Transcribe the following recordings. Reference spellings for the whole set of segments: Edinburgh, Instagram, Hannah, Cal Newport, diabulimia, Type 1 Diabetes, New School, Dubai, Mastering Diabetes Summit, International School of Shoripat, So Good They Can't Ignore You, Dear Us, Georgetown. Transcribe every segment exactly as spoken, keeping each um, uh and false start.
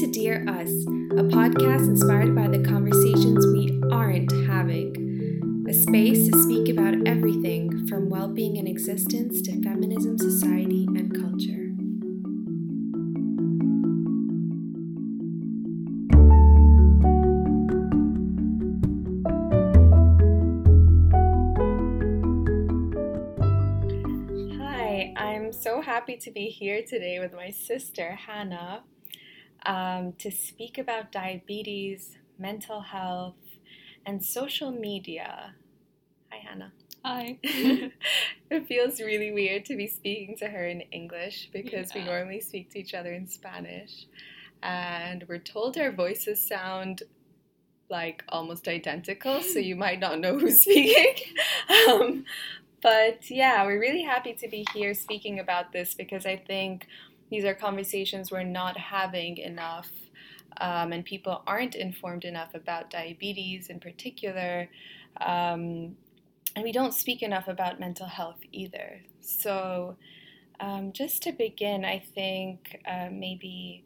to Dear Us, a podcast inspired by the conversations we aren't having. A space to speak about everything from well-being and existence to feminism, society, and culture. So happy to be here today with my sister Hannah um, to speak about diabetes, mental health, and social media. Hi, Hannah. Hi. It feels really weird to be speaking to her in English because yeah. we normally speak to each other in Spanish, and we're told our voices sound like almost identical, so you might not know who's speaking. um, But yeah, we're really happy to be here speaking about this because I think these are conversations we're not having enough, um, and people aren't informed enough about diabetes in particular, um, and we don't speak enough about mental health either. So um, just to begin, I think uh, maybe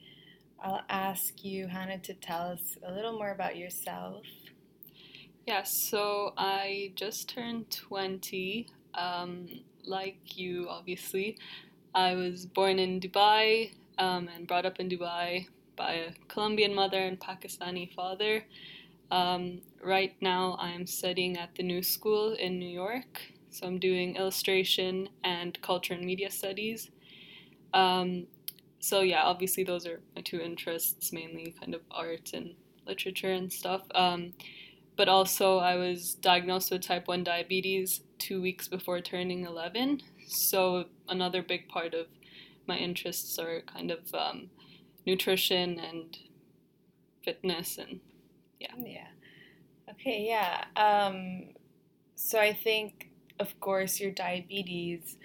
I'll ask you, Hannah, to tell us a little more about yourself. Yeah, so I just turned twenty. Um, like you, obviously. I was born in Dubai um, and brought up in Dubai by a Colombian mother and Pakistani father. Um, right now I'm studying at the New School in New York, so I'm doing illustration and culture and media studies. Um, so yeah, obviously those are my two interests, mainly kind of art and literature and stuff. Um, But also I was diagnosed with type one diabetes two weeks before turning eleven. So another big part of my interests are kind of um, nutrition and fitness and yeah. Yeah. Okay, yeah. Um, so I think, of course, your diabetes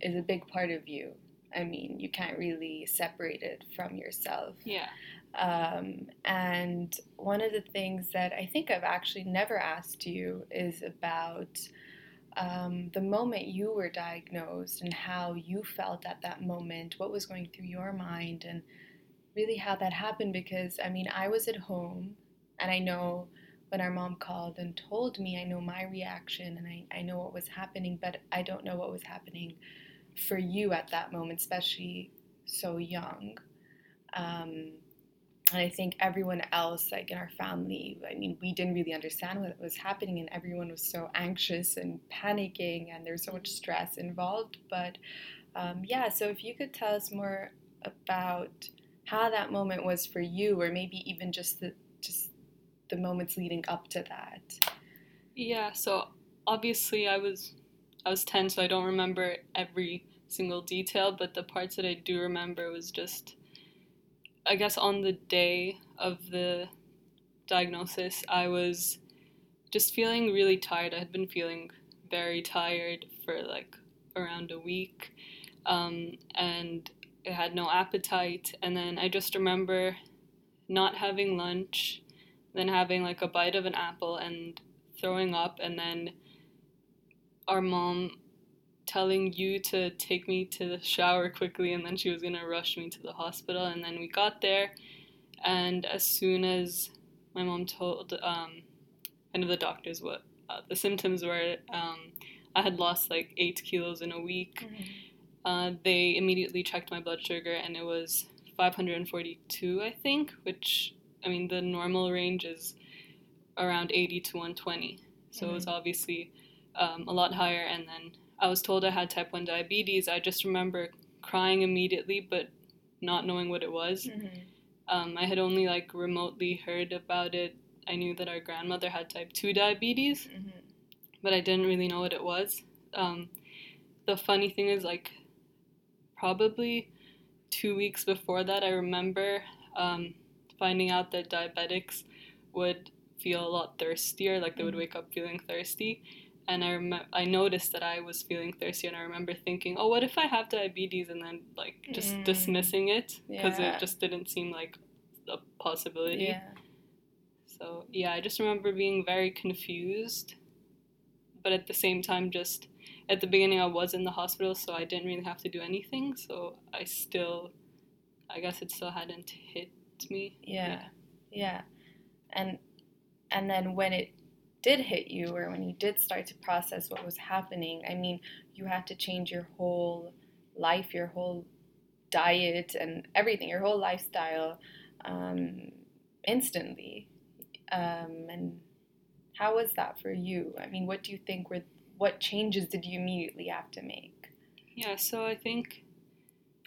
is a big part of you. I mean, you can't really separate it from yourself. Yeah. Um, and one of the things that I think I've actually never asked you is about um, the moment you were diagnosed and how you felt at that moment, what was going through your mind, and really how that happened. Because, I mean, I was at home, and I know when our mom called and told me, I know my reaction, and I, I know what was happening, but I don't know what was happening for you at that moment, especially so young. Um, and I think everyone else, like in our family, I mean, we didn't really understand what was happening, and everyone was so anxious and panicking, and there's so much stress involved. But um, yeah, so if you could tell us more about how that moment was for you, or maybe even just the, just the moments leading up to that. Yeah, so obviously I was... I was ten, so I don't remember every single detail, but the parts that I do remember was just, I guess on the day of the diagnosis, I was just feeling really tired. I had been feeling very tired for like around a week, um, and I had no appetite, and then I just remember not having lunch, then having like a bite of an apple and throwing up, and then our mom telling you to take me to the shower quickly, and then she was gonna rush me to the hospital. And then we got there, and as soon as my mom told um, kind of the doctors what uh, the symptoms were, um, I had lost like eight kilos in a week. Mm-hmm. Uh, they immediately checked my blood sugar, and it was five hundred forty-two, I think, which, I mean, the normal range is around eighty to one twenty. So mm-hmm. it was obviously... Um, a lot higher, and then I was told I had type one diabetes. I just remember crying immediately, but not knowing what it was. Mm-hmm. Um, I had only, like, remotely heard about it. I knew that our grandmother had type two diabetes, mm-hmm. but I didn't really know what it was. Um, the funny thing is, like, probably two weeks before that, I remember um, finding out that diabetics would feel a lot thirstier, like they would wake up feeling thirsty. And I rem- I noticed that I was feeling thirsty, and I remember thinking, oh, what if I have diabetes, and then, like, just mm. dismissing it, because yeah. it just didn't seem like a possibility. Yeah. So, yeah, I just remember being very confused, but at the same time, just, at the beginning, I was in the hospital, so I didn't really have to do anything, so I still, I guess it still hadn't hit hit me. Yeah, yeah. And and then when it did hit you, or when you did start to process what was happening, I mean, you had to change your whole life, your whole diet and everything, your whole lifestyle um, instantly. Um, and how was that for you? I mean, what do you think were, what changes did you immediately have to make? Yeah, so I think,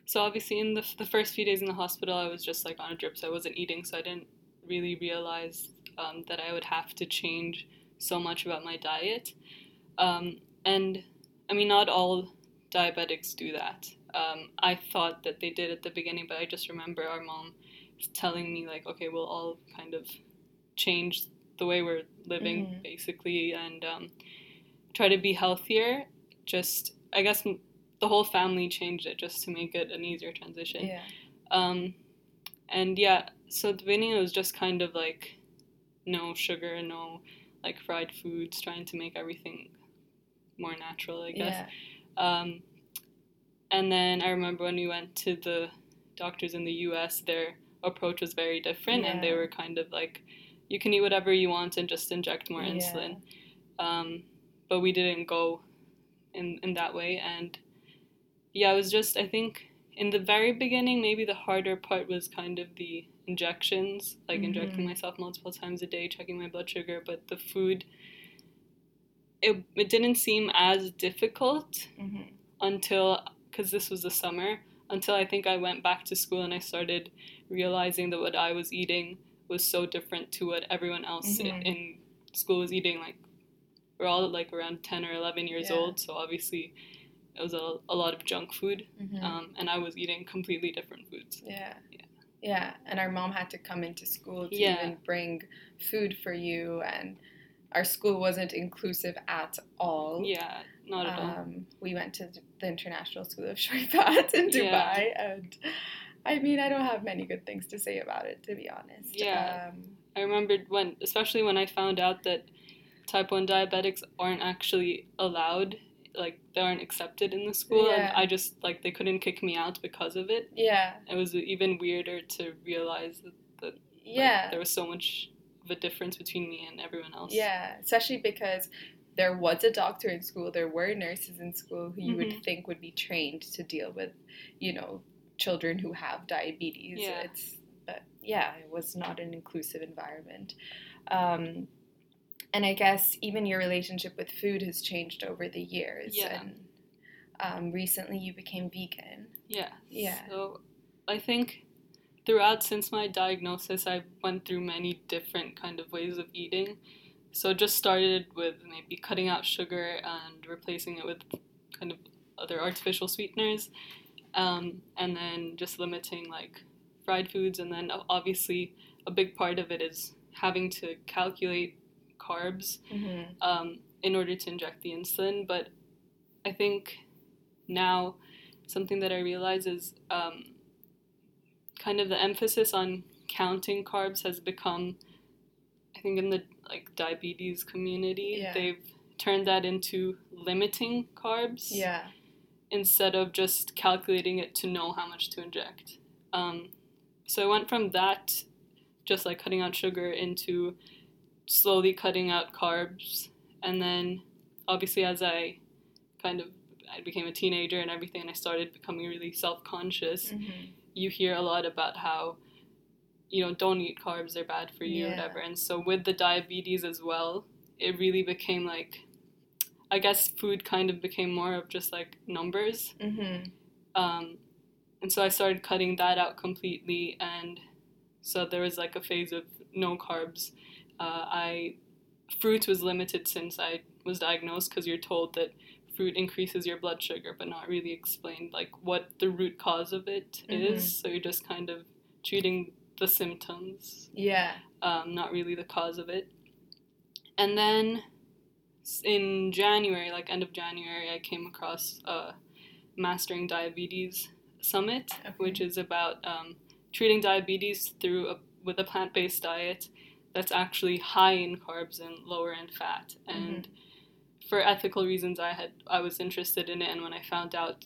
so obviously in the, the first few days in the hospital, I was just like on a drip, so I wasn't eating, so I didn't really realize um, that I would have to change so much about my diet. Um, and I mean, not all diabetics do that. Um, I thought that they did at the beginning, but I just remember our mom telling me like, okay, we'll all kind of change the way we're living, mm-hmm. basically, and um, try to be healthier. Just, I guess the whole family changed it just to make it an easier transition. Yeah. Um, and yeah, so at the beginning it was just kind of like no sugar, no like fried foods, trying to make everything more natural, I guess. Yeah. Um, and then I remember when we went to the doctors in the U S, their approach was very different, yeah. and they were kind of like, you can eat whatever you want and just inject more yeah. insulin. Um, but we didn't go in, in that way. And yeah, it was just, I think in the very beginning, maybe the harder part was kind of the injections, like mm-hmm. injecting myself multiple times a day, checking my blood sugar, but the food, it, it didn't seem as difficult mm-hmm. until... because this was the summer, until I think I went back to school and I started realizing that what I was eating was so different to what everyone else mm-hmm. in, in school was eating. Like, we're all like around ten or eleven years yeah. old, so obviously it was a, a lot of junk food, mm-hmm. um, and I was eating completely different foods. Yeah. Yeah, yeah. And our mom had to come into school to yeah. even bring food for you, and our school wasn't inclusive at all. Yeah, not at all. Um, we went to the International School of Shoripat in Dubai, yeah. and I mean, I don't have many good things to say about it, to be honest. Yeah, um, I remembered when, especially when I found out that type one diabetics aren't actually allowed, like, they aren't accepted in the school, yeah. and I just, like, they couldn't kick me out because of it. Yeah. It was even weirder to realize that, that yeah. like, there was so much of a difference between me and everyone else. Yeah, especially because there was a doctor in school, there were nurses in school who you mm-hmm. would think would be trained to deal with, you know, children who have diabetes. Yeah. It's, but yeah, it was not an inclusive environment. Um, and I guess even your relationship with food has changed over the years. Yeah. And um, recently you became vegan. Yeah. Yeah. So I think throughout, since my diagnosis, I went through many different kind of ways of eating. So it just started with maybe cutting out sugar and replacing it with kind of other artificial sweeteners, um, and then just limiting like fried foods. And then obviously a big part of it is having to calculate carbs mm-hmm. um, in order to inject the insulin. But I think now something that I realize is um, kind of the emphasis on counting carbs has become, I think in the like diabetes community, yeah. they've turned that into limiting carbs yeah. instead of just calculating it to know how much to inject. Um, so I went from that, just like cutting out sugar, into slowly cutting out carbs. And then obviously as I kind of, I became a teenager and everything, and I started becoming really self-conscious. Mm-hmm. You hear a lot about how, you know, don't eat carbs, they're bad for you, yeah. whatever. And so with the diabetes as well, it really became like, I guess food kind of became more of just like numbers. Mm-hmm. Um, and so I started cutting that out completely. And so there was like a phase of no carbs. Uh, I fruit was limited since I was diagnosed, because you're told that fruit increases your blood sugar, but not really explained like what the root cause of it mm-hmm. is. So you're just kind of treating the symptoms, yeah, um, not really the cause of it. And then in January, like end of January, I came across uh, Mastering Diabetes Summit, okay. which is about um, treating diabetes through a, with a plant-based diet that's actually high in carbs and lower in fat. And mm-hmm. for ethical reasons, I had I was interested in it, and when I found out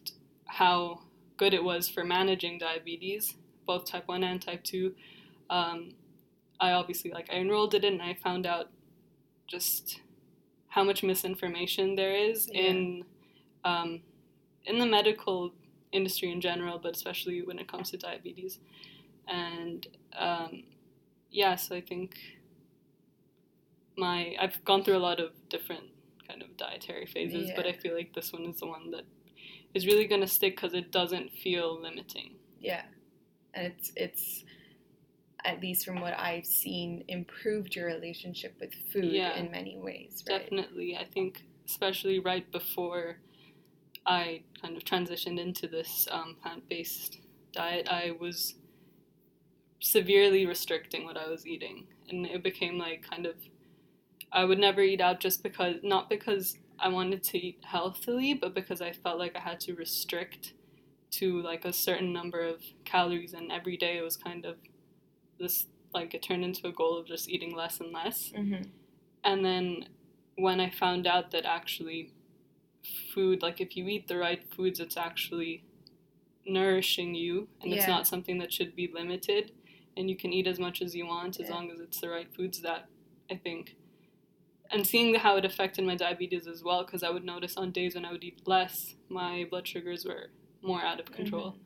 how good it was for managing diabetes, both type one and type two, um, I obviously, like, I enrolled in it, and I found out just how much misinformation there is yeah. in um, in the medical industry in general, but especially when it comes to diabetes. And um, yeah, so I think my I've gone through a lot of different kind of dietary phases, yeah. but I feel like this one is the one that is really going to stick because it doesn't feel limiting. Yeah, and it's it's at least from what I've seen, improved your relationship with food yeah, in many ways, right? Definitely. I think especially right before I kind of transitioned into this um, plant-based diet, I was severely restricting what I was eating. And it became like kind of, I would never eat out just because, not because I wanted to eat healthily, but because I felt like I had to restrict to like a certain number of calories. And every day it was kind of this, like it turned into a goal of just eating less and less. Mm-hmm. And then when I found out that actually food, like if you eat the right foods, it's actually nourishing you, and yeah. it's not something that should be limited, and you can eat as much as you want yeah. as long as it's the right foods, that I think, and seeing how it affected my diabetes as well, because I would notice on days when I would eat less, my blood sugars were more out of control.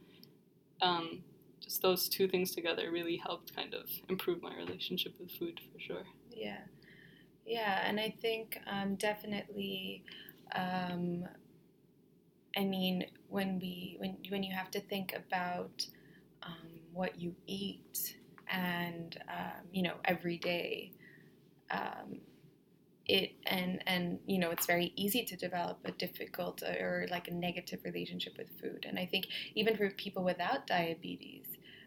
Mm-hmm. Um, just those two things together really helped kind of improve my relationship with food, for sure. Yeah. Yeah, and I think um, definitely, um, I mean, when we when when you have to think about um, what you eat and, um, you know, every day, um, It and, and, you know, it's very easy to develop a difficult or like a negative relationship with food. And I think even for people without diabetes,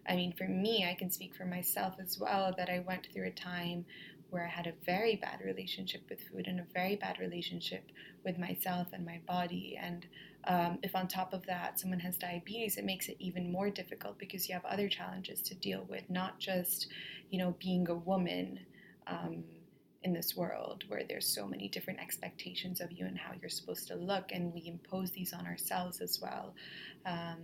I mean, for me, I can speak for myself as well, that I went through a time where I had a very bad relationship with food and a very bad relationship with myself and my body. And um, if on top of that someone has diabetes, it makes it even more difficult because you have other challenges to deal with, not just, you know, being a woman, um, in this world where there's so many different expectations of you and how you're supposed to look, and we impose these on ourselves as well, um,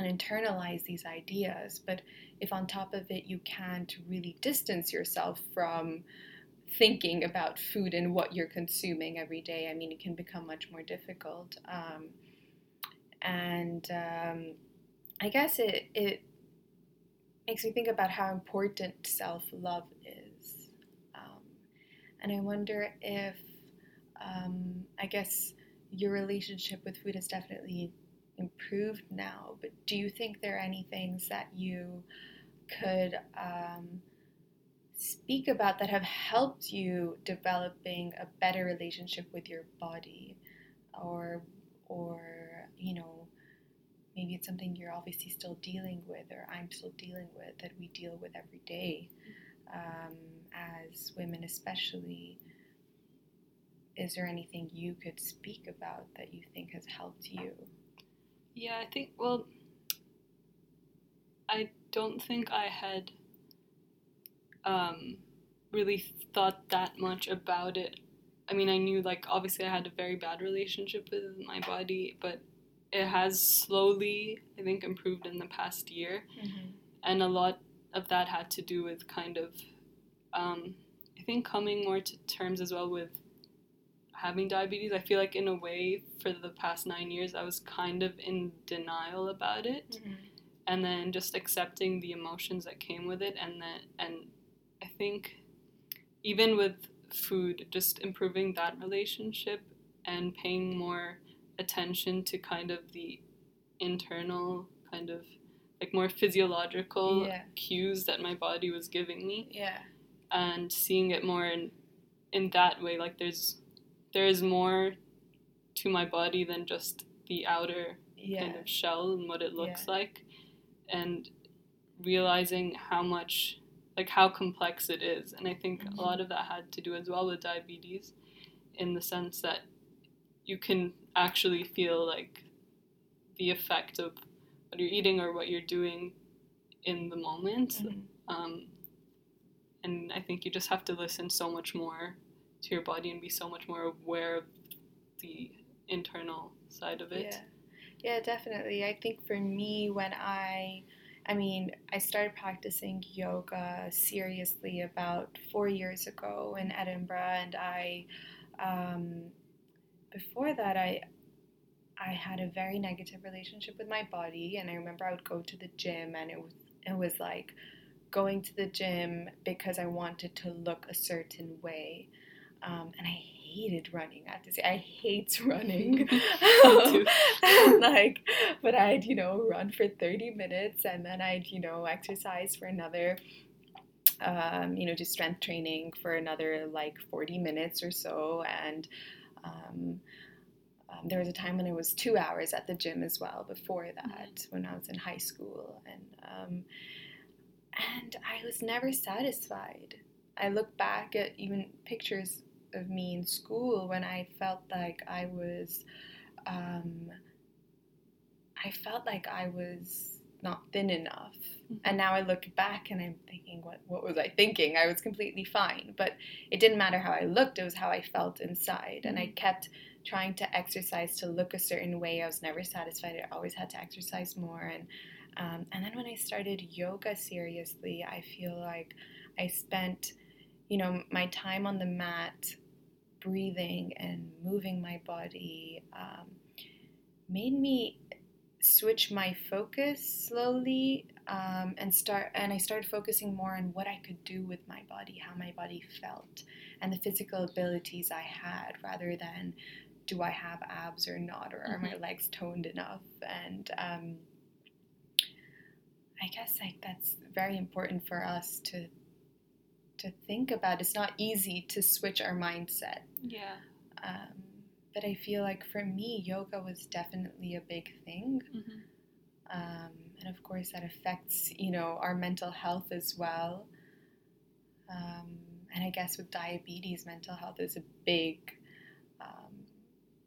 and internalize these ideas. But if on top of it you can't really distance yourself from thinking about food and what you're consuming every day, I mean, it can become much more difficult. Um, and um, I guess it, it makes me think about how important self-love is. And I wonder if, um, I guess your relationship with food has definitely improved now, but do you think there are any things that you could um, speak about that have helped you developing a better relationship with your body? Or, or you know, maybe it's something you're obviously still dealing with, or I'm still dealing with, that we deal with every day. Um, as women especially, is there anything you could speak about that you think has helped you? Yeah, I think, well, I don't think I had um, really thought that much about it. I mean, I knew, like, obviously I had a very bad relationship with my body, but it has slowly, I think, improved in the past year. Mm-hmm. And a lot of that had to do with kind of, um, I think, coming more to terms as well with having diabetes. I feel like in a way for the past nine years, I was kind of in denial about it. Mm-hmm. And then just accepting the emotions that came with it. And then, and I think even with food, just improving that relationship and paying more attention to kind of the internal kind of, like, more physiological yeah. cues that my body was giving me. Yeah. And seeing it more in in that way, like there's there is more to my body than just the outer yeah. kind of shell and what it looks yeah. like, and realizing how much, like how complex it is. And I think mm-hmm. a lot of that had to do as well with diabetes, in the sense that you can actually feel like the effect of what you're eating or what you're doing in the moment. Mm-hmm. Um, and I think you just have to listen so much more to your body and be so much more aware of the internal side of it. Yeah, yeah, definitely. I think for me, when I I mean, I started practicing yoga seriously about four years ago in Edinburgh, and I, um, before that, I, I had a very negative relationship with my body, and I remember I would go to the gym, and it was, it was like going to the gym because I wanted to look a certain way, um, and I hated running. I have to say, I hate running. um, like, but I'd, you know, run for thirty minutes, and then I'd, you know, exercise for another, um, you know, do strength training for another like forty minutes or so, and um, um, there was a time when it was two hours at the gym as well. Before that, when I was in high school, and um, and I was never satisfied. I look back at even pictures of me in school when I felt like I was, um, I felt like I was not thin enough. Mm-hmm. And now I look back and I'm thinking, what what was I thinking? I was completely fine, but it didn't matter how I looked, it was how I felt inside. Mm-hmm. And I kept trying to exercise to look a certain way. I was never satisfied. I always had to exercise more. And um, and then when I started yoga seriously, I feel like I spent, you know, my time on the mat, breathing and moving my body, um, made me switch my focus slowly, um, and start and I started focusing more on what I could do with my body, how my body felt, and the physical abilities I had, rather than do I have abs or not, or are mm-hmm. my legs toned enough. And um, I guess like that's very important for us to to think about. It's not easy to switch our mindset. Yeah. Um, but I feel like for me, yoga was definitely a big thing. Mm-hmm. Um, and of course that affects, you know, our mental health as well. Um, and I guess with diabetes, mental health is a big, um,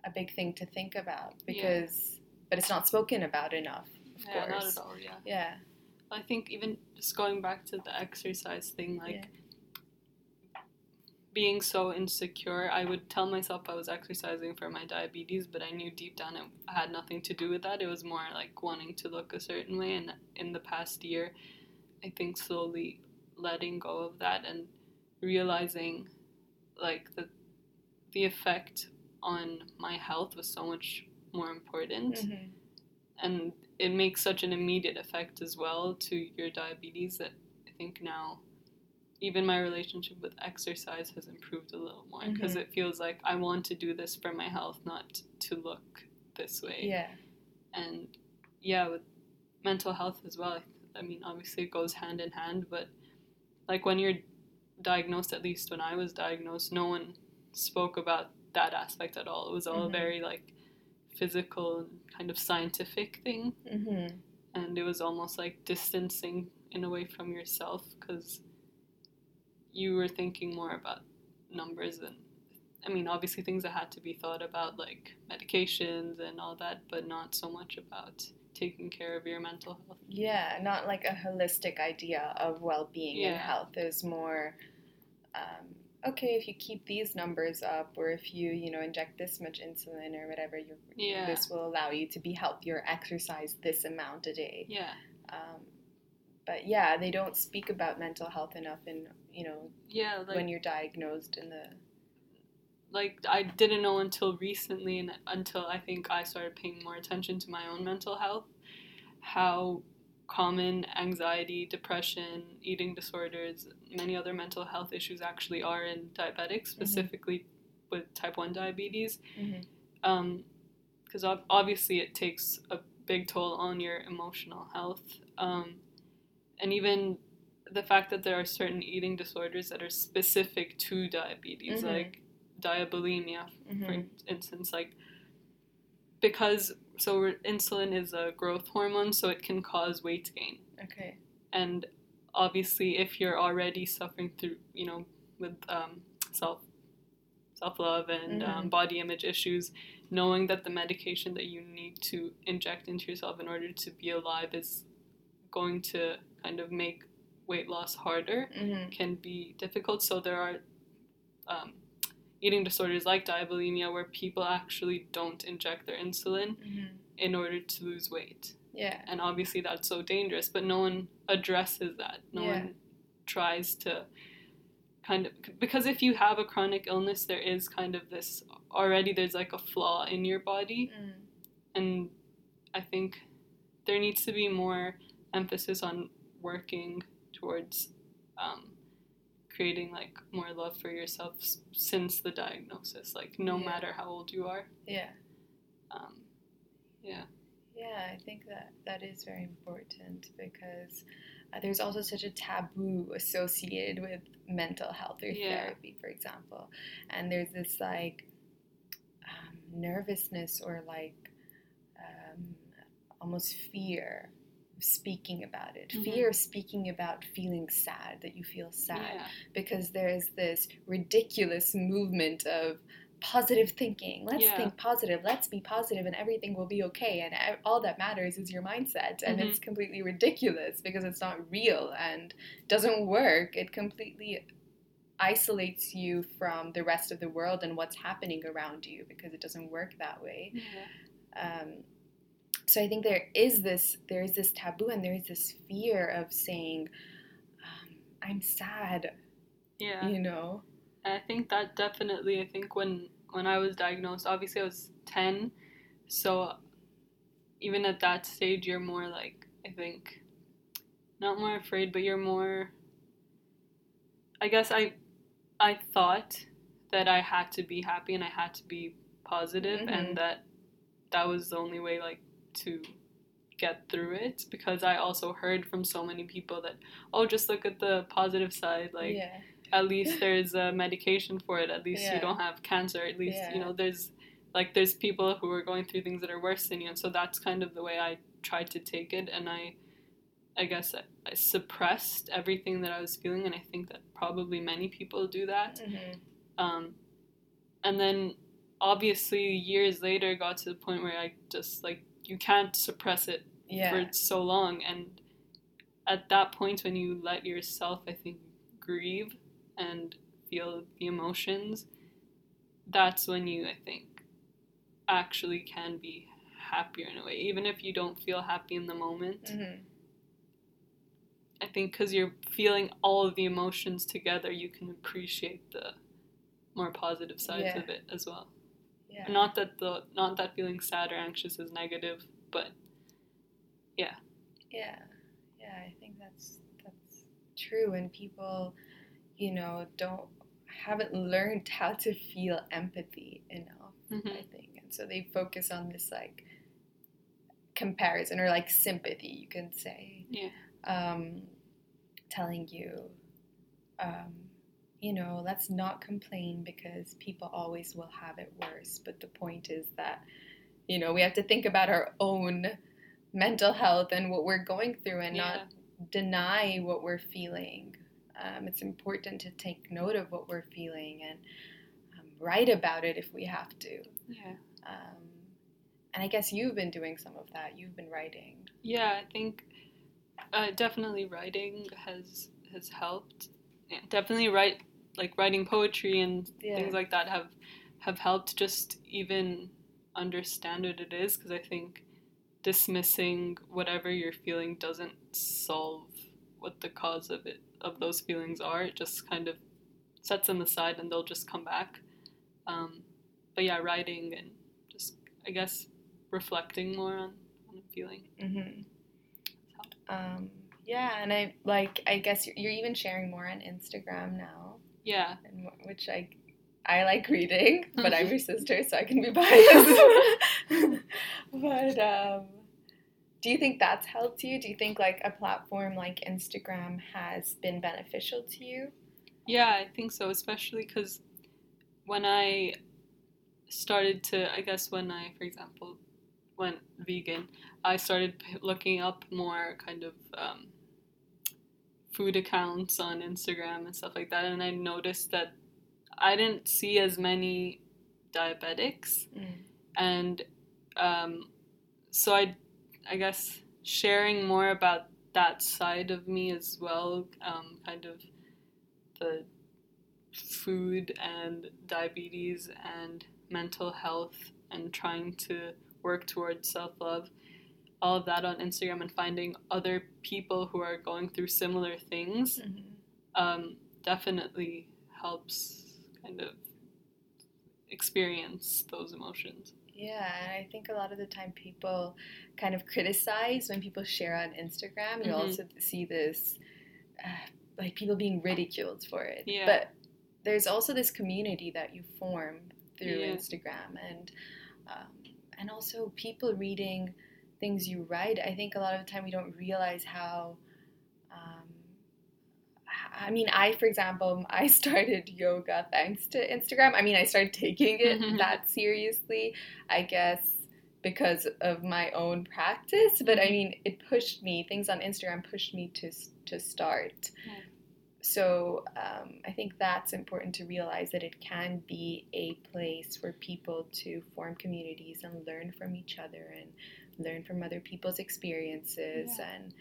a big thing to think about, because, yeah. but it's not spoken about enough. Of yeah, course. Not at all. Yeah. Yeah. I think even just going back to the exercise thing, like, yeah. being so insecure, I would tell myself I was exercising for my diabetes, but I knew deep down it had nothing to do with that. It was more like wanting to look a certain way. And in the past year, I think slowly letting go of that and realizing like the, the effect on my health was so much more important. Mm-hmm. And it makes such an immediate effect as well to your diabetes that I think now even my relationship with exercise has improved a little more, because mm-hmm. it feels like I want to do this for my health, not to look this way. Yeah. And yeah, with mental health as well, I mean, obviously it goes hand in hand, but like when you're diagnosed, at least when I was diagnosed, no one spoke about that aspect at all. It was all mm-hmm. very like physical, kind of scientific thing. Mm-hmm. And it was almost like distancing in a way from yourself, because you were thinking more about numbers and, I mean, obviously things that had to be thought about, like medications and all that, but not so much about taking care of your mental health. Yeah, not like a holistic idea of well-being yeah. and health. There's more, um, okay, if you keep these numbers up, or if you, you know, inject this much insulin or whatever, you yeah. this will allow you to be healthier, exercise this amount a day. Yeah. Um, But yeah, they don't speak about mental health enough, and you know, yeah, like, when you're diagnosed in the. Like I didn't know until recently, and until I think I started paying more attention to my own mental health, how common anxiety, depression, eating disorders, many other mental health issues actually are in diabetics, specifically mm-hmm. with type one diabetes, because mm-hmm. um, ob- obviously it takes a big toll on your emotional health. Um, And even the fact that there are certain eating disorders that are specific to diabetes, mm-hmm. like diabulimia, mm-hmm. for instance, like because so insulin is a growth hormone, so it can cause weight gain. Okay. And obviously, if you're already suffering through, you know, with um, self self love and mm-hmm. um, body image issues, knowing that the medication that you need to inject into yourself in order to be alive is going to kind of make weight loss harder mm-hmm. can be difficult. So there are um, eating disorders like diabulimia where people actually don't inject their insulin mm-hmm. in order to lose weight. Yeah. And obviously that's so dangerous, but no one addresses that. No yeah. one tries to kind of, because if you have a chronic illness, there is kind of this, already there's like a flaw in your body. Mm. And I think there needs to be more emphasis on working towards um, creating like more love for yourself s- since the diagnosis, like no yeah. matter how old you are. Yeah. Um, yeah. Yeah, I think that that is very important because uh, there's also such a taboo associated with mental health or yeah. therapy, for example. And there's this like um, nervousness or like um, almost fear of speaking about it. Mm-hmm. Fear of speaking about feeling sad, that you feel sad, yeah. because there's this ridiculous movement of positive thinking. Let's yeah. think positive. Let's be positive and everything will be okay. And all that matters is your mindset. And mm-hmm. it's completely ridiculous because it's not real and doesn't work. It completely isolates you from the rest of the world and what's happening around you because it doesn't work that way. Mm-hmm. Um, so I think there is this, there is this taboo and there is this fear of saying, um, I'm sad. Yeah. You know? I think that definitely, I think when, when I was diagnosed, obviously I was ten, so even at that stage, you're more like, I think, not more afraid, but you're more, I guess I, I thought that I had to be happy and I had to be positive, mm-hmm. and that that was the only way, like, to get through it, because I also heard from so many people that, oh, just look at the positive side, like, yeah. at least there's a medication for it, at least yeah. you don't have cancer, at least yeah. you know, there's like there's people who are going through things that are worse than you, and so that's kind of the way I tried to take it, and I I guess I, I suppressed everything that I was feeling, and I think that probably many people do that. Mm-hmm. Um, and then obviously years later it got to the point where I just like, you can't suppress it yeah. for so long, and at that point when you let yourself, I think, grieve and feel the emotions, that's when you, I think, actually can be happier in a way. Even if you don't feel happy in the moment, mm-hmm. I think because you're feeling all of the emotions together, you can appreciate the more positive sides yeah. of it as well. Yeah. Not that the not that feeling sad or anxious is negative, but yeah. Yeah, yeah, I think that's that's true, and people, you know, don't haven't learned how to feel empathy enough, mm-hmm. I think. And so they focus on this like comparison or like sympathy, you can say. Yeah. Um, telling you, um, you know, let's not complain because people always will have it worse. But the point is that, you know, we have to think about our own mental health and what we're going through and yeah. not deny what we're feeling. Um, it's important to take note of what we're feeling and um, write about it if we have to. Yeah. Um, and I guess you've been doing some of that. You've been writing. Yeah, I think uh, definitely writing has has helped. Yeah, definitely write like writing poetry and yeah. things like that have have helped just even understand what it is, because I think dismissing whatever you're feeling doesn't solve what the cause of it of those feelings are. It just kind of sets them aside and they'll just come back. Um, but yeah, writing and just, I guess, reflecting more on, on feeling. Mm-hmm. So. Um, yeah, and I, like, I guess you're, you're even sharing more on Instagram now. Yeah. And w- which I, I like reading, but I'm your sister, so I can be biased. But, um, do you think that's helped you? Do you think like a platform like Instagram has been beneficial to you? Yeah, I think so, especially because when I started to, I guess when I, for example, went vegan, I started looking up more kind of um, food accounts on Instagram and stuff like that, and I noticed that I didn't see as many diabetics, mm. and um, so I I guess sharing more about that side of me as well, um, kind of the food and diabetes and mental health and trying to work towards self-love. all of that on Instagram and finding other people who are going through similar things mm-hmm. um, definitely helps kind of experience those emotions. Yeah, and I think a lot of the time people kind of criticize when people share on Instagram. You mm-hmm. also see this, uh, like, people being ridiculed for it. Yeah. But there's also this community that you form through yeah. Instagram, and um, and also people reading things you write. I think a lot of the time we don't realize how... Um, I mean, I, for example, I started yoga thanks to Instagram. I mean, I started taking it mm-hmm. that seriously, I guess, because of my own practice. But, I mean, it pushed me. Things on Instagram pushed me to to start. Yeah. So um, I think that's important to realize, that it can be a place for people to form communities and learn from each other and learn from other people's experiences yeah. and...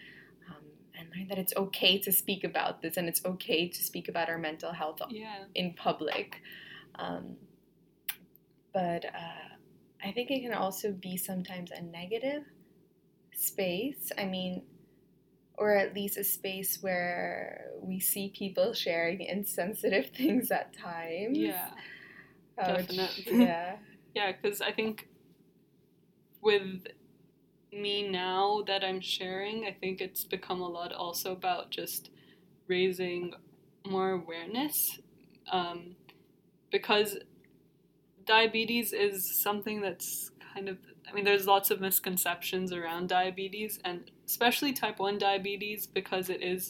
Um, and learn that it's okay to speak about this, and it's okay to speak about our mental health yeah. in public. Um, but uh, I think it can also be sometimes a negative space. I mean, or at least a space where we see people sharing insensitive things at times. Yeah, uh, definitely. Which, yeah, yeah, because I think with... me now that I'm sharing, I think it's become a lot also about just raising more awareness, um, because diabetes is something that's kind of, I mean, there's lots of misconceptions around diabetes, and especially type one diabetes, because it is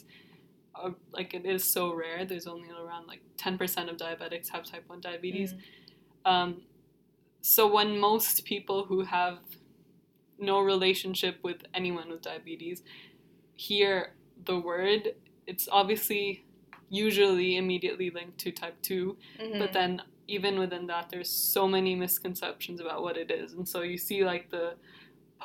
uh, like it is so rare. There's only around like ten percent of diabetics have type one diabetes. Mm. Um, so when most people who have no relationship with anyone with diabetes hear the word, it's obviously usually immediately linked to type two, mm-hmm. but then even within that there's so many misconceptions about what it is. And so you see like the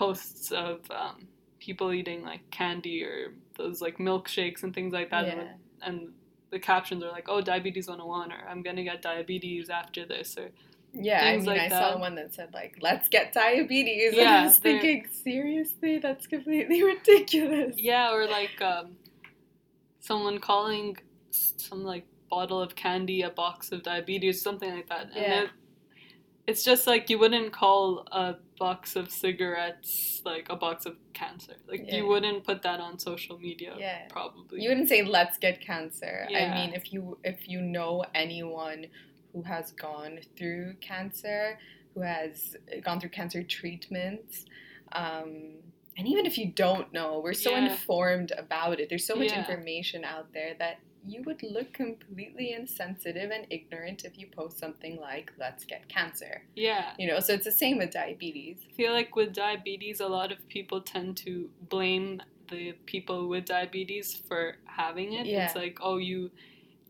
posts of um, people eating like candy or those like milkshakes and things like that, yeah. and, and the captions are like, oh, diabetes one oh one, or I'm gonna get diabetes after this, or yeah, I mean, like I that. saw one that said, like, let's get diabetes. Yeah, and I was thinking, seriously? That's completely ridiculous. Yeah, or, like, um, someone calling some, like, bottle of candy a box of diabetes, something like that. And yeah. it, it's just, like, you wouldn't call a box of cigarettes, like, a box of cancer. Like, yeah. you wouldn't put that on social media, yeah. probably. You wouldn't say, let's get cancer. Yeah. I mean, if you if you know anyone... who has gone through cancer, who has gone through cancer treatments. Um, and even if you don't know, we're so yeah. informed about it. There's so much yeah. information out there that you would look completely insensitive and ignorant if you post something like, let's get cancer. Yeah. You know, so it's the same with diabetes. I feel like with diabetes, a lot of people tend to blame the people with diabetes for having it. Yeah. It's like, oh, you...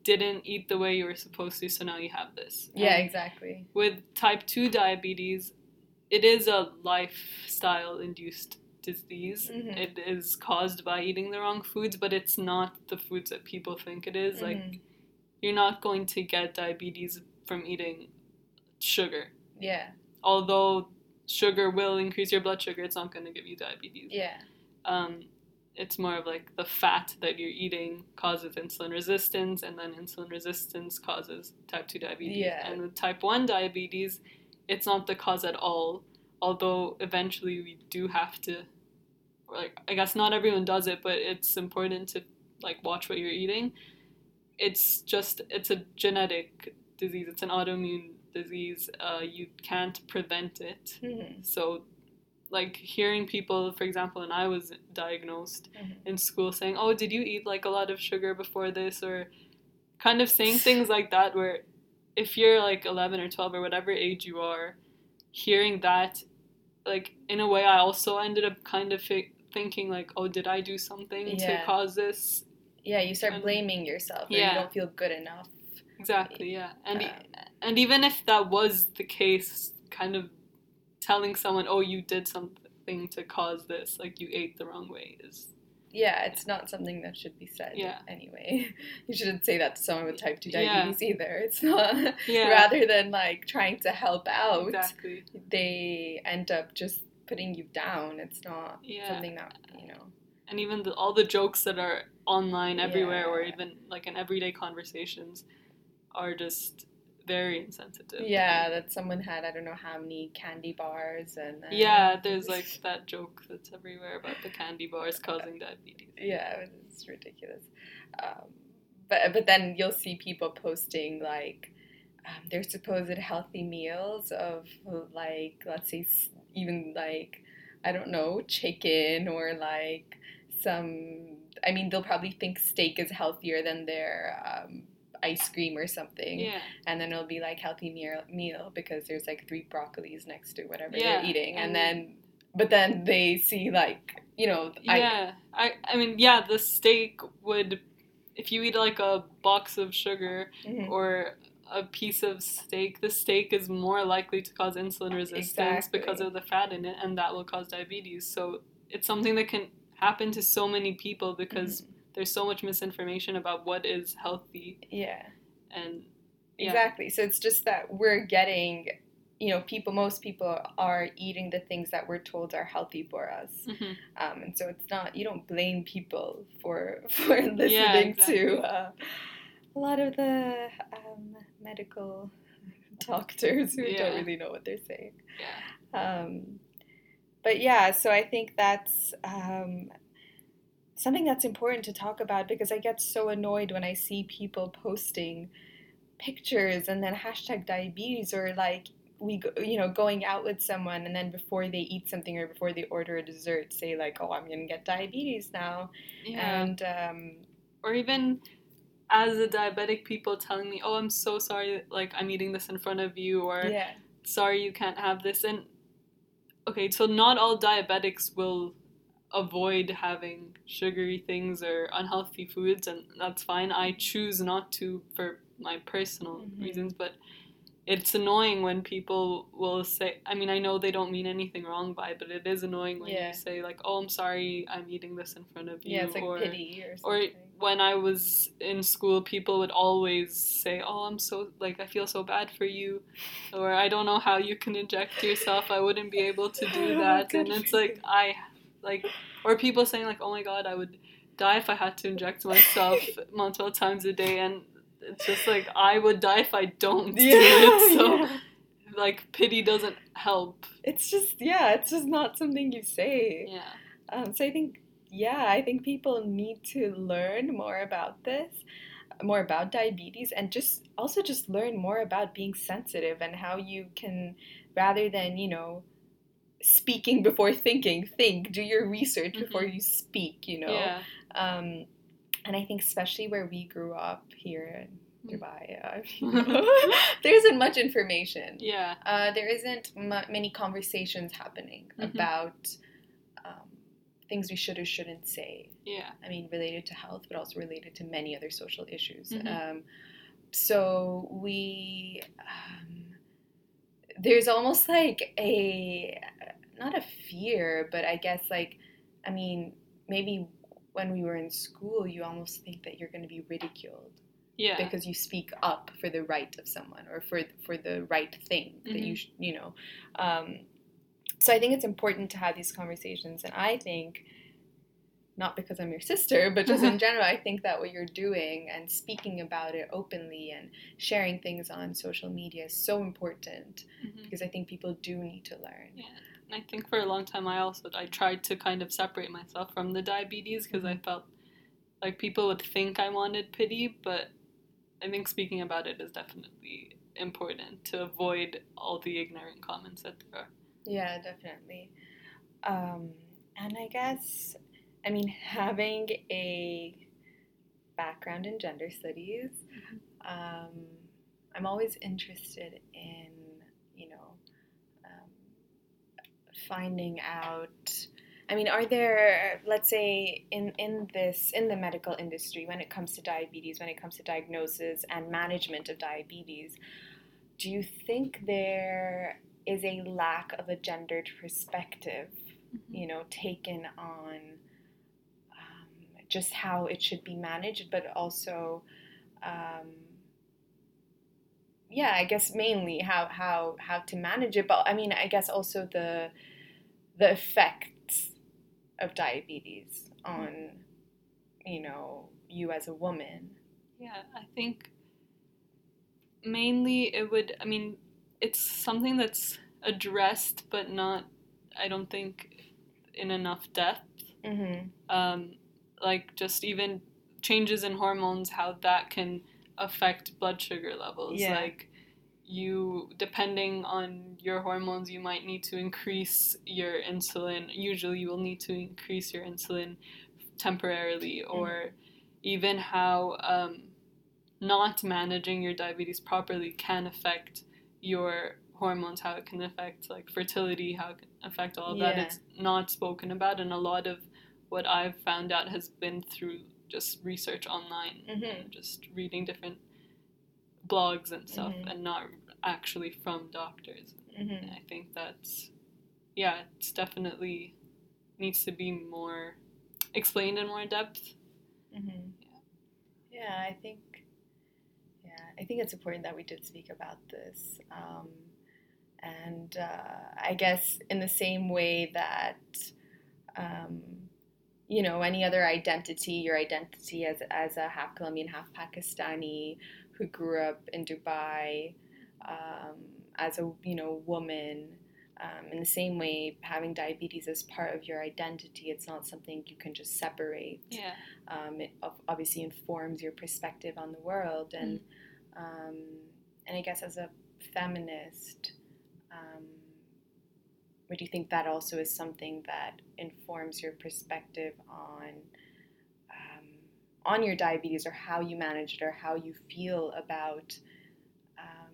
didn't eat the way you were supposed to, so now you have this. Yeah, um, exactly. With type two diabetes, it is a lifestyle-induced disease. Mm-hmm. It is caused by eating the wrong foods, but it's not the foods that people think it is. Mm-hmm. Like, you're not going to get diabetes from eating sugar. Yeah. Although sugar will increase your blood sugar, it's not going to give you diabetes. Yeah. Um... It's more of like the fat that you're eating causes insulin resistance, and then insulin resistance causes type two diabetes. Yeah. And with type one diabetes, it's not the cause at all, although eventually we do have to, or like, I guess not everyone does it, but it's important to like watch what you're eating. It's just, it's a genetic disease. It's an autoimmune disease. Uh, you can't prevent it. Mm-hmm. So like hearing people, for example, when I was diagnosed mm-hmm. in school, saying, oh, did you eat like a lot of sugar before this? Or kind of saying things like that, where if you're like eleven or twelve or whatever age you are, hearing that, like in a way I also ended up kind of fi- thinking like, oh, did I do something yeah. to cause this? Yeah, you start and, blaming yourself or yeah. you don't feel good enough. Exactly, yeah. And, um, and even if that was the case, kind of telling someone, oh, you did something to cause this, like you ate the wrong way, is yeah it's yeah. not something that should be said yeah. anyway. You shouldn't say that to someone with type two diabetes yeah. either. It's not yeah. rather than like trying to help out, exactly. they end up just putting you down. It's not yeah. something that, you know. And even the, all the jokes that are online everywhere, yeah. or even like in everyday conversations, are just very insensitive. Yeah, that someone had, I don't know how many candy bars and... Uh, yeah, there's like that joke that's everywhere about the candy bars causing diabetes. Yeah, it's ridiculous. Um, but, but then you'll see people posting like um, their supposed healthy meals of like, let's say even like, I don't know, chicken or like some... I mean, they'll probably think steak is healthier than their... Um, ice cream or something, yeah. and then it'll be like healthy meal, meal because there's like three broccolis next to whatever yeah. they're eating, and, and then but then they see like, you know, yeah I, I mean yeah the steak would, if you eat like a box of sugar mm-hmm. or a piece of steak, the steak is more likely to cause insulin resistance exactly. because of the fat in it, and that will cause diabetes. So it's something that can happen to so many people because mm-hmm. there's so much misinformation about what is healthy. Yeah. And yeah. Exactly. So it's just that we're getting, you know, people, most people are eating the things that we're told are healthy for us. Mm-hmm. Um, and so it's not, you don't blame people for, for listening yeah, exactly. to uh, a lot of the um, medical doctors who yeah. don't really know what they're saying. Yeah. Um, but yeah, so I think that's... Um, something that's important to talk about, because I get so annoyed when I see people posting pictures and then hashtag diabetes, or like we go, you know, going out with someone and then before they eat something or before they order a dessert say like, oh, I'm gonna get diabetes now. Yeah. And um, or even as a diabetic, people telling me, oh, I'm so sorry, like I'm eating this in front of you, or yeah. sorry you can't have this. And okay, so not all diabetics will avoid having sugary things or unhealthy foods, and that's fine. I choose not to for my personal mm-hmm. reasons, but it's annoying when people will say, I mean, I know they don't mean anything wrong by it, but it is annoying when yeah. you say like, oh, I'm sorry, I'm eating this in front of you. Yeah, it's like or, pity or something. Or when I was in school, people would always say, oh, I'm so, like, I feel so bad for you, or I don't know how you can inject yourself, I wouldn't be able to do that. And it's like, I Like, or people saying, like, oh my god, I would die if I had to inject myself multiple times a day. And it's just like, I would die if I don't do yeah, it. So, yeah. like, pity doesn't help. It's just, yeah, it's just not something you say. Yeah. Um, so I think, yeah, I think people need to learn more about this, more about diabetes, and just also just learn more about being sensitive and how you can, rather than, you know, speaking before thinking, think, do your research mm-hmm. before you speak, you know. Yeah. Um, and I think especially where we grew up here in Dubai, uh, you know, there isn't much information. Yeah. Uh, there isn't m- many conversations happening mm-hmm. about um, things we should or shouldn't say. Yeah. I mean, related to health, but also related to many other social issues. Mm-hmm. Um, so we... Um, there's almost like a, not a fear, but I guess like, I mean, maybe when we were in school, you almost think that you're going to be ridiculed. Yeah. Because you speak up for the right of someone, or for for the right thing that mm-hmm. you, sh- you know. Um, so I think it's important to have these conversations. And I think, not because I'm your sister, but just in general, I think that what you're doing and speaking about it openly and sharing things on social media is so important mm-hmm. because I think people do need to learn. Yeah, and I think for a long time I also, I tried to kind of separate myself from the diabetes because I felt like people would think I wanted pity, but I think speaking about it is definitely important to avoid all the ignorant comments that there are. Yeah, definitely. Um, and I guess... I mean, having a background in gender studies, mm-hmm. um, I'm always interested in, you know, um, finding out, I mean, are there, let's say, in, in this, in the medical industry, when it comes to diabetes, when it comes to diagnosis and management of diabetes, do you think there is a lack of a gendered perspective, mm-hmm. you know, taken on just how it should be managed, but also, um, yeah, I guess mainly how, how, how to manage it. But I mean, I guess also the the effects of diabetes on, you know, you as a woman? Yeah, I think mainly it would, I mean, it's something that's addressed, but not, I don't think, in enough depth. Mm-hmm. Um, like just even changes in hormones, how that can affect blood sugar levels. Yeah. Like you, depending on your hormones, you might need to increase your insulin. Usually you will need to increase your insulin temporarily, or mm-hmm. even how um, not managing your diabetes properly can affect your hormones, how it can affect like fertility, how it can affect all of yeah. that. It's not spoken about, and a lot of what I've found out has been through just research online, mm-hmm. and just reading different blogs and stuff, mm-hmm. and not actually from doctors. Mm-hmm. And I think that's, yeah, it's definitely needs to be more explained in more depth. Mm-hmm. Yeah. yeah, I think, yeah, I think it's important that we did speak about this. Um, and uh, I guess in the same way that, um, you know, any other identity, your identity as as a half Colombian, half Pakistani who grew up in Dubai, um, as a, you know, woman, um, in the same way, having diabetes as part of your identity, it's not something you can just separate. Yeah. Um, it obviously informs your perspective on the world, and mm-hmm. um, and I guess as a feminist, um, would you think that also is something that informs your perspective on um, on your diabetes, or how you manage it, or how you feel about um,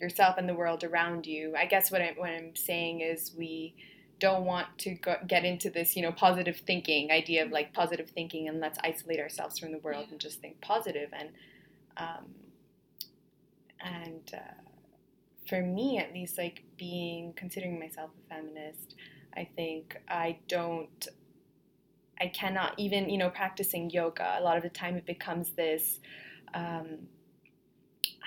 yourself and the world around you? I guess what, I, what I'm saying is we don't want to go, get into this, you know, positive thinking, idea of like positive thinking and let's isolate ourselves from the world yeah. and just think positive. And, um, and uh, for me, at least, like being, considering myself a feminist, I think I don't, I cannot even, you know, practicing yoga, a lot of the time it becomes this um,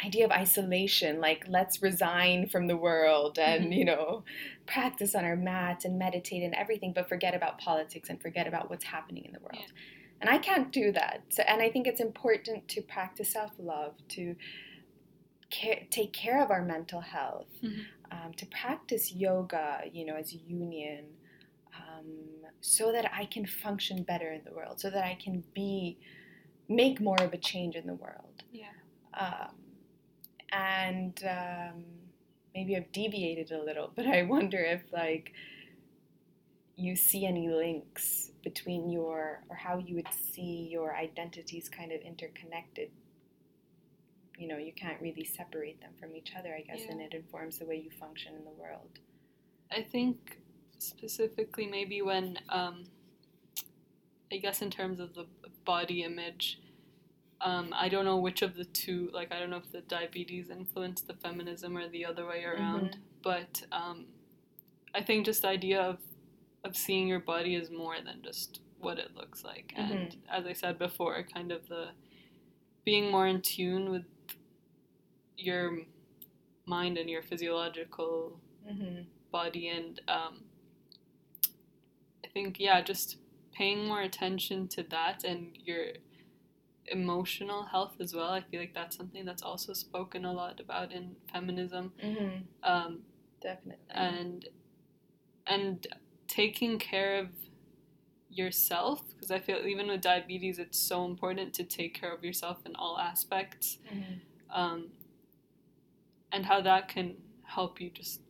idea of isolation, like let's resign from the world and, mm-hmm. you know, practice on our mat and meditate and everything, but forget about politics and forget about what's happening in the world. Yeah. And I can't do that. So, and I think it's important to practice self-love, to Care, take care of our mental health, mm-hmm. um, to practice yoga, you know, as a union, um, so that I can function better in the world, so that I can be, make more of a change in the world. Yeah. Um, and um, maybe I've deviated a little, but I wonder if, like, you see any links between your, or how you would see your identities kind of interconnected. You know, you can't really separate them from each other, I guess, yeah. and it informs the way you function in the world. I think specifically maybe when, um, I guess in terms of the body image, um, I don't know which of the two, like I don't know if the diabetes influenced the feminism or the other way around, mm-hmm. but um, I think just the idea of, of seeing your body is more than just what it looks like. Mm-hmm. And as I said before, kind of the being more in tune with your mind and your physiological mm-hmm. body, and um, I think yeah just paying more attention to that and your emotional health as well. I feel like that's something that's also spoken a lot about in feminism, mm-hmm. um, definitely and and taking care of yourself, because I feel even with diabetes it's so important to take care of yourself in all aspects, mm-hmm. um, and how that can help you just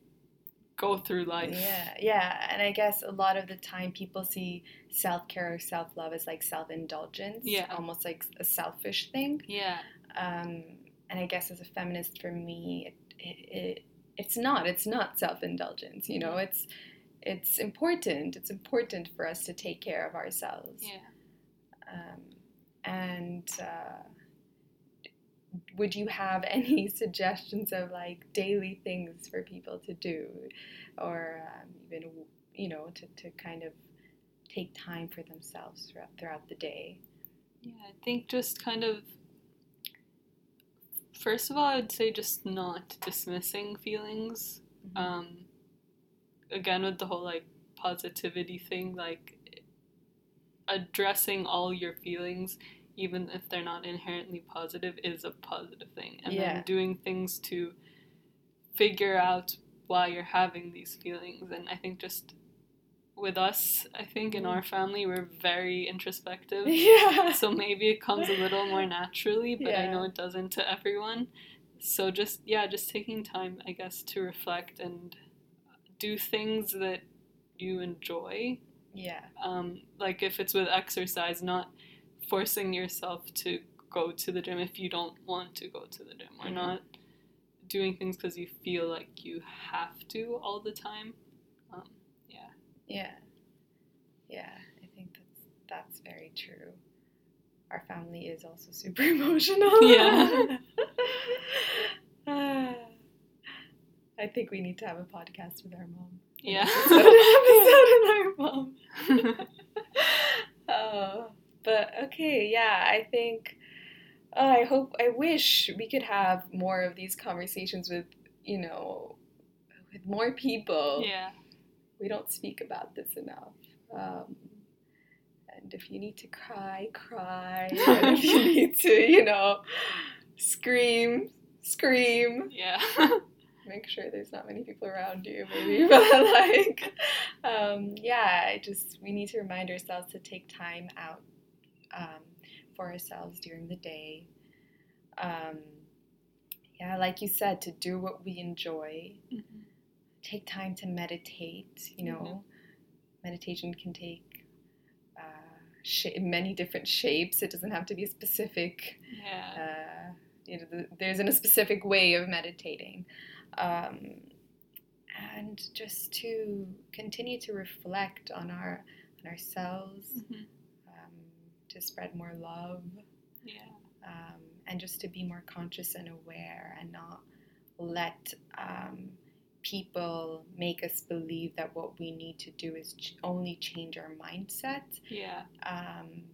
go through life. Yeah, yeah, and I guess a lot of the time people see self-care or self-love as like self-indulgence, yeah. almost like a selfish thing. Yeah. Um, and I guess as a feminist, for me, it, it, it it's not, it's not self-indulgence, you know, it's It's important. It's important for us to take care of ourselves. Yeah. Um, and uh, would you have any suggestions of like daily things for people to do, or um, even you know to, to kind of take time for themselves throughout, throughout the day? Yeah, I think just kind of. First of all, I would say just not dismissing feelings. Mm-hmm. Um, again with the whole like positivity thing, like addressing all your feelings, even if they're not inherently positive, is a positive thing. And yeah. then doing things to figure out why you're having these feelings. And I think just with us, I think in our family, we're very introspective. Yeah. So maybe it comes a little more naturally, but yeah. I know it doesn't to everyone. So just, yeah, just taking time, I guess, to reflect and do things that you enjoy. Yeah. Um, like if it's with exercise, not forcing yourself to go to the gym if you don't want to go to the gym, or mm-hmm. not doing things because you feel like you have to all the time. Um, yeah. Yeah. Yeah, I think that's, that's very true. Our family is also super emotional. Yeah. uh, I think we need to have a podcast with our mom. Yeah. An episode with our mom. Oh. But okay, yeah, I think, oh, I hope, I wish we could have more of these conversations with, you know, with more people. Yeah. We don't speak about this enough. Um, and if you need to cry, cry. And if you need to, you know, scream, scream. Yeah. Make sure there's not many people around you, maybe, but like, um, yeah, I just, we need to remind ourselves to take time out. Um, for ourselves during the day. Um, yeah, like you said, to do what we enjoy. Mm-hmm. Take time to meditate, you know. Mm-hmm. Meditation can take uh, sh- many different shapes. It doesn't have to be specific. Yeah. Uh, you know, th- there isn't a specific way of meditating. Um, and just to continue to reflect on our on ourselves. Mm-hmm. To spread more love, yeah, um, and just to be more conscious and aware, and not let um, people make us believe that what we need to do is ch- only change our mindset, yeah, um,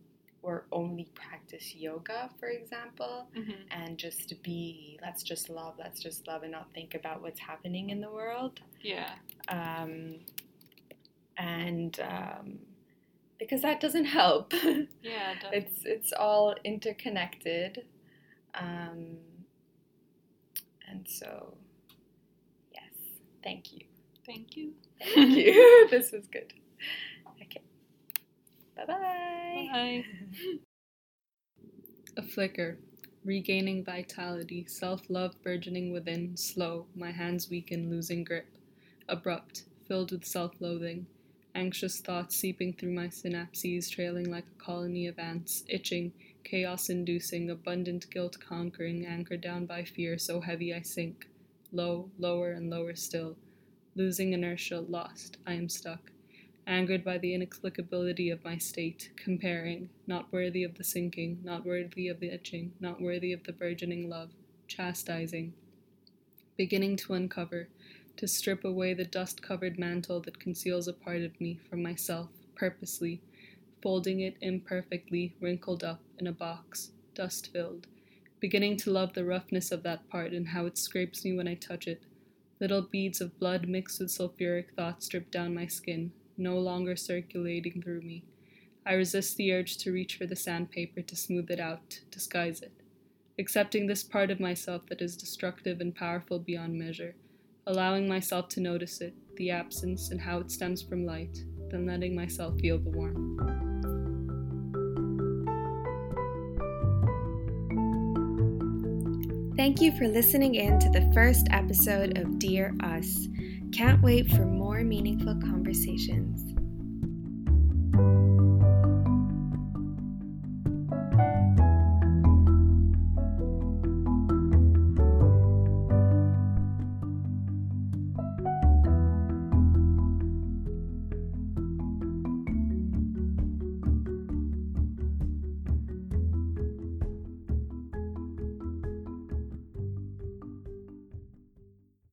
or only practice yoga, for example, mm-hmm. and just be, let's just love, let's just love, and not think about what's happening in the world, yeah, um, and. Um, Because that doesn't help. Yeah, it doesn't. It's, it's all interconnected. Um, and so, yes, thank you. Thank you. Thank you. This was good. Okay. Bye-bye. Bye. A flicker. Regaining vitality. Self-love burgeoning within. Slow. My hands weaken, losing grip. Abrupt. Filled with self-loathing. Anxious thoughts seeping through my synapses, trailing like a colony of ants, itching, chaos-inducing, abundant guilt conquering, anchored down by fear, so heavy I sink. Low, lower, and lower still. Losing inertia, lost, I am stuck. Angered by the inexplicability of my state, comparing, not worthy of the sinking, not worthy of the itching, not worthy of the burgeoning love, chastising. Beginning to uncover. To strip away the dust-covered mantle that conceals a part of me from myself, purposely, folding it imperfectly, wrinkled up in a box, dust-filled, beginning to love the roughness of that part and how it scrapes me when I touch it. Little beads of blood mixed with sulfuric thoughts drip down my skin, no longer circulating through me. I resist the urge to reach for the sandpaper to smooth it out, disguise it. Accepting this part of myself that is destructive and powerful beyond measure, allowing myself to notice it, the absence, and how it stems from light, then letting myself feel the warmth. Thank you for listening in to the first episode of Dear Us. Can't wait for more meaningful conversations.